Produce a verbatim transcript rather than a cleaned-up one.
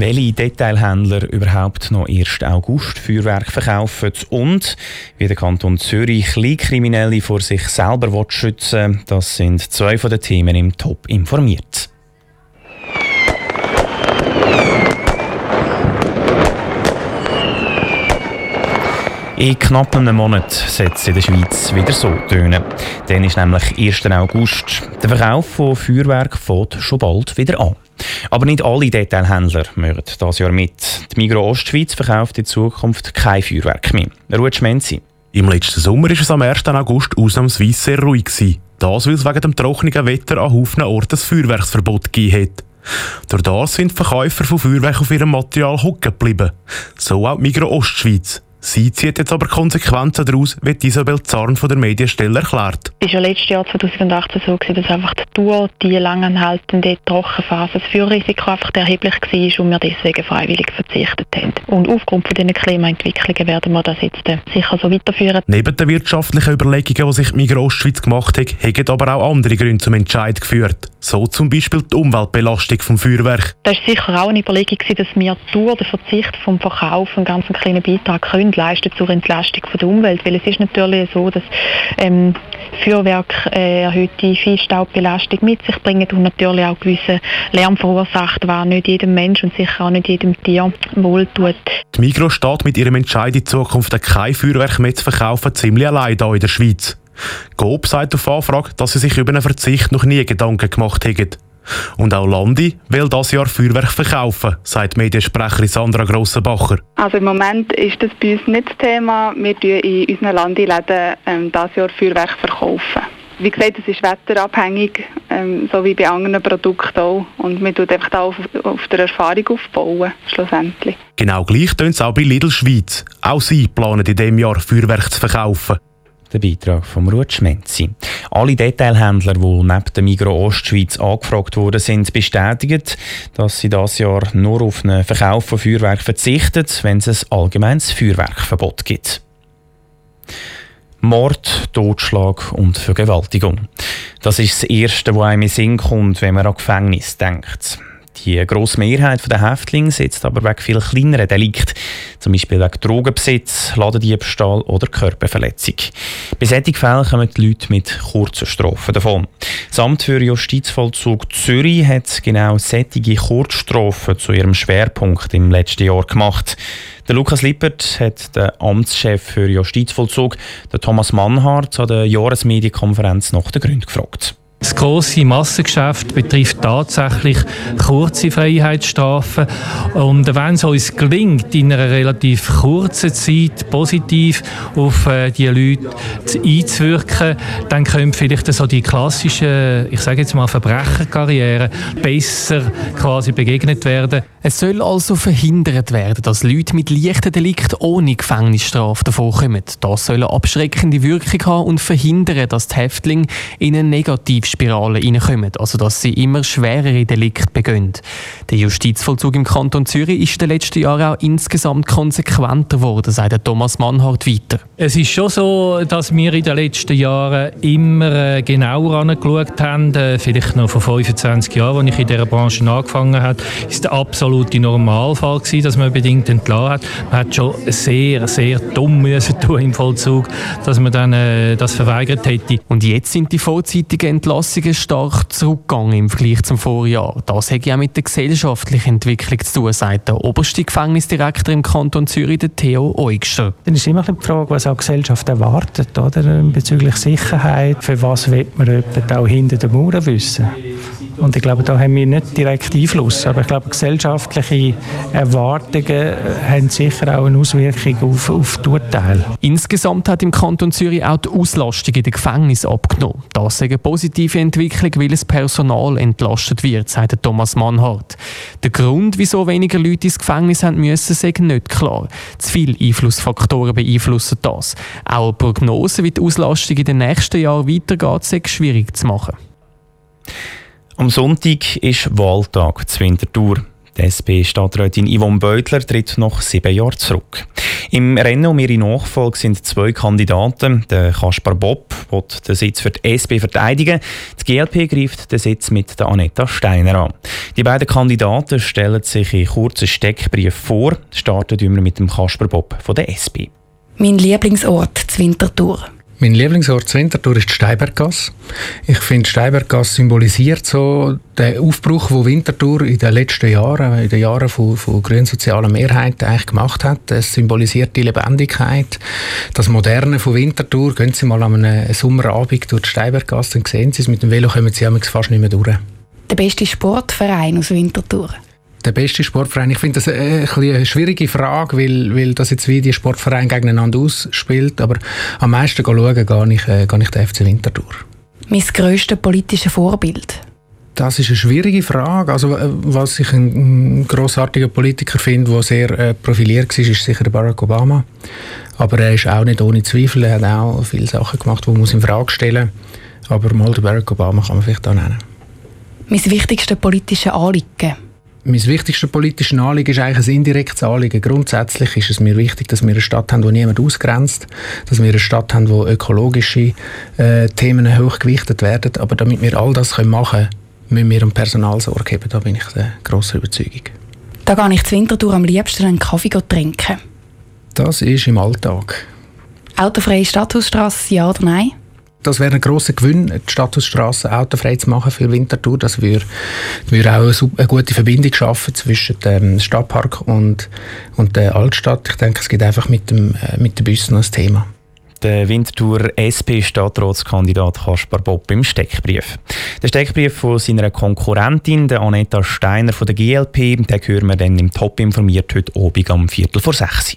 welche Detailhändler überhaupt noch ersten August Feuerwerk verkaufen und wie der Kanton Zürich Kleinkriminelle vor sich selber schützen will. Das sind zwei von den Themen im Top informiert. In knapp einem Monat sollte es in der Schweiz wieder so tönen. Dann ist nämlich ersten August. Der Verkauf von Feuerwerk fährt schon bald wieder an. Aber nicht alle Detailhändler machen dieses Jahr mit. Die Migros Ostschweiz verkauft in Zukunft kein Feuerwerk mehr. Ruedi Schmenzi. Im letzten Sommer war es am ersten August ausnahmsweise sehr ruhig gewesen. Das, weil es wegen dem trockenen Wetter an Haufen Orten ein Feuerwerksverbot gegeben hat. Durch das sind die Verkäufer von Feuerwerk auf ihrem Material hocken geblieben. So auch die Migros Ostschweiz. Sie zieht jetzt aber Konsequenzen daraus, wie Isabel Zarn von der Medienstelle erklärt. Es war ja letztes Jahr zweitausendachtzehn so, dass einfach durch die langanhaltende Trockenphase das Feuerrisiko einfach erheblich war und wir deswegen freiwillig verzichtet haben. Und aufgrund von diesen Klimaentwicklungen werden wir das jetzt sicher so weiterführen. Neben den wirtschaftlichen Überlegungen, die sich Migros Ostschweiz gemacht hat, haben aber auch andere Gründe zum Entscheid geführt. So zum Beispiel die Umweltbelastung des Feuerwerks. Das war sicher auch eine Überlegung, dass wir durch den Verzicht vom Verkauf einen ganz kleinen Beitrag können leisten zur Entlastung der Umwelt, weil es ist natürlich so, dass ähm, Feuerwerk äh, erhöhte Feinstaubbelastung mit sich bringt und natürlich auch gewisse Lärm verursacht, was nicht jedem Mensch und sicher auch nicht jedem Tier wohltut. Die Migros steht mit ihrem Entscheid in Zukunft kein Feuerwerk mehr zu verkaufen ziemlich allein hier in der Schweiz. Coop sagt auf Anfrage, dass sie sich über einen Verzicht noch nie Gedanken gemacht haben. Und auch Landi will dieses Jahr Feuerwerk verkaufen, sagt Mediensprecherin Sandra Grossenbacher. Also im Moment ist das bei uns nicht das Thema. Wir verkaufen in unseren Landi-Läden ähm, dieses Jahr Feuerwerk verkaufen. Wie gesagt, es ist wetterabhängig, ähm, so wie bei anderen Produkten auch. Und man baut einfach auf, auf der Erfahrung aufbauen, schlussendlich. Genau gleich tun es auch bei Lidl Schweiz. Auch sie planen in diesem Jahr Feuerwerk zu verkaufen. Der Beitrag von Ruedi Schmenzi. Alle Detailhändler, die neben der Migros Ostschweiz angefragt worden sind, bestätigen, dass sie dieses Jahr nur auf einen Verkauf von Feuerwerk verzichten, wenn es ein allgemeines Feuerwerkverbot gibt. Mord, Totschlag und Vergewaltigung. Das ist das Erste, was einem in Sinn kommt, wenn man an Gefängnis denkt. Die grosse Mehrheit der Häftlinge sitzt aber wegen viel kleineren Delikten, zum Beispiel wegen Drogenbesitz, Ladendiebstahl oder Körperverletzung. Bei solchen Fällen kommen die Leute mit kurzen Strafen davon. Das Amt für Justizvollzug Zürich hat genau solche Kurzstrafen zu ihrem Schwerpunkt im letzten Jahr gemacht. Der Lukas Lippert hat den Amtschef für Justizvollzug, den Thomas Manhart, an der Jahresmedienkonferenz nach den Gründen gefragt. Das grosse Massengeschäft betrifft tatsächlich kurze Freiheitsstrafen. Und wenn es uns gelingt, in einer relativ kurzen Zeit positiv auf die Leute einzuwirken, dann können vielleicht so die klassischen, ich sage jetzt mal, Verbrecherkarrieren besser quasi begegnet werden. Es soll also verhindert werden, dass Leute mit leichten Delikten ohne Gefängnisstrafe davonkommen. Das soll eine abschreckende Wirkung haben und verhindern, dass die Häftlinge in eine Negativspirale hineinkommen, also dass sie immer schwerere Delikte begehen. Der Justizvollzug im Kanton Zürich ist in den letzten Jahren auch insgesamt konsequenter geworden, sagt Thomas Manhart weiter. Es ist schon so, dass wir in den letzten Jahren immer genauer hingeschaut haben. Vielleicht noch vor fünfundzwanzig Jahren, als ich in dieser Branche angefangen habe, ist der absolute absolute Normalfall gewesen, dass man bedingt entlassen hat. Man hat schon sehr, sehr dumm müssen tun im Vollzug, dass man dann äh, das verweigert hätte. Und jetzt sind die vorzeitigen Entlassungen stark zurückgegangen im Vergleich zum Vorjahr. Das hat ja auch mit der gesellschaftlichen Entwicklung zu tun, sagt der oberste Gefängnisdirektor im Kanton Zürich, der Theo Oigster. Dann ist immer die Frage, was auch die Gesellschaft erwartet, oder? Bezüglich Sicherheit. Für was will man jemanden auch hinter den Mauern wissen? Und ich glaube, da haben wir nicht direkt Einfluss. Aber ich glaube, gesellschaftliche Erwartungen haben sicher auch eine Auswirkung auf, auf die Urteile. Insgesamt hat im Kanton Zürich auch die Auslastung in den Gefängnissen abgenommen. Das ist eine positive Entwicklung, weil das Personal entlastet wird, sagt Thomas Manhart. Der Grund, wieso weniger Leute ins Gefängnis haben müssen, sei nicht klar. Zu viele Einflussfaktoren beeinflussen das. Auch eine Prognose, wie die Auslastung in den nächsten Jahren weitergeht, sei schwierig zu machen. Am Sonntag ist Wahltag zu Winterthur. Die S P-Stadträtin Yvonne Beutler tritt nach sieben Jahren zurück. Im Rennen um ihre Nachfolge sind zwei Kandidaten. Der Kaspar Bob will den Sitz für die S P verteidigen. Die G L P greift den Sitz mit der Annetta Steiner an. Die beiden Kandidaten stellen sich in kurzen Steckbriefen vor. Startet immer mit dem Kaspar Bob von der S P. Mein Lieblingsort zu Winterthur. Mein Lieblingsort zu Winterthur ist die Steinberggasse. Ich finde, die Steinberggasse symbolisiert so den Aufbruch, den Winterthur in den letzten Jahren, in den Jahren von, von grünsozialen Mehrheiten eigentlich gemacht hat. Es symbolisiert die Lebendigkeit, das Moderne von Winterthur. Gehen Sie mal an einem Sommerabend durch die Steinberggasse und sehen Sie es. Mit dem Velo kommen Sie fast nicht mehr durch. Der beste Sportverein aus Winterthur. Der beste Sportverein? Ich finde das eine, eine schwierige Frage, weil, weil das jetzt wie die Sportvereine gegeneinander ausspielt. Aber am meisten schauen gehe ich, äh, gehe ich den F C Winterthur. Mein grösstes politisches Vorbild? Das ist eine schwierige Frage. Also, was ich einen grossartigen Politiker finde, der sehr äh, profiliert war, ist sicher Barack Obama. Aber er ist auch nicht ohne Zweifel. Er hat auch viele Sachen gemacht, die man in Frage stellen muss. Aber mal den Barack Obama kann man vielleicht auch nennen. Mein wichtigstes politisches Anliegen? Mein wichtigstes politisches Anliegen ist eigentlich ein indirektes Anliegen. Grundsätzlich ist es mir wichtig, dass wir eine Stadt haben, die niemand ausgrenzt, dass wir eine Stadt haben, wo ökologische äh, Themen hochgewichtet werden. Aber damit wir all das machen können, müssen wir um Personal Sorge geben. Da bin ich der grossen Überzeugung. Da gehe ich zu Winterthur am liebsten einen Kaffee trinken. Das ist im Alltag. Autofreie Stadthausstrasse, ja oder nein? Das wäre ein grosser Gewinn, die Stadthausstrasse autofrei zu machen für Winterthur. Das würde, würde auch eine gute Verbindung schaffen zwischen dem Stadtpark und, und der Altstadt. Ich denke, es gibt einfach mit dem, mit den Bussen ein Thema. Der Winterthur S P-Stadtratskandidat Kaspar Bob im Steckbrief. Der Steckbrief von seiner Konkurrentin, der Annetta Steiner von der G L P, den hören wir dann im Top informiert heute Abend um Viertel vor sechs.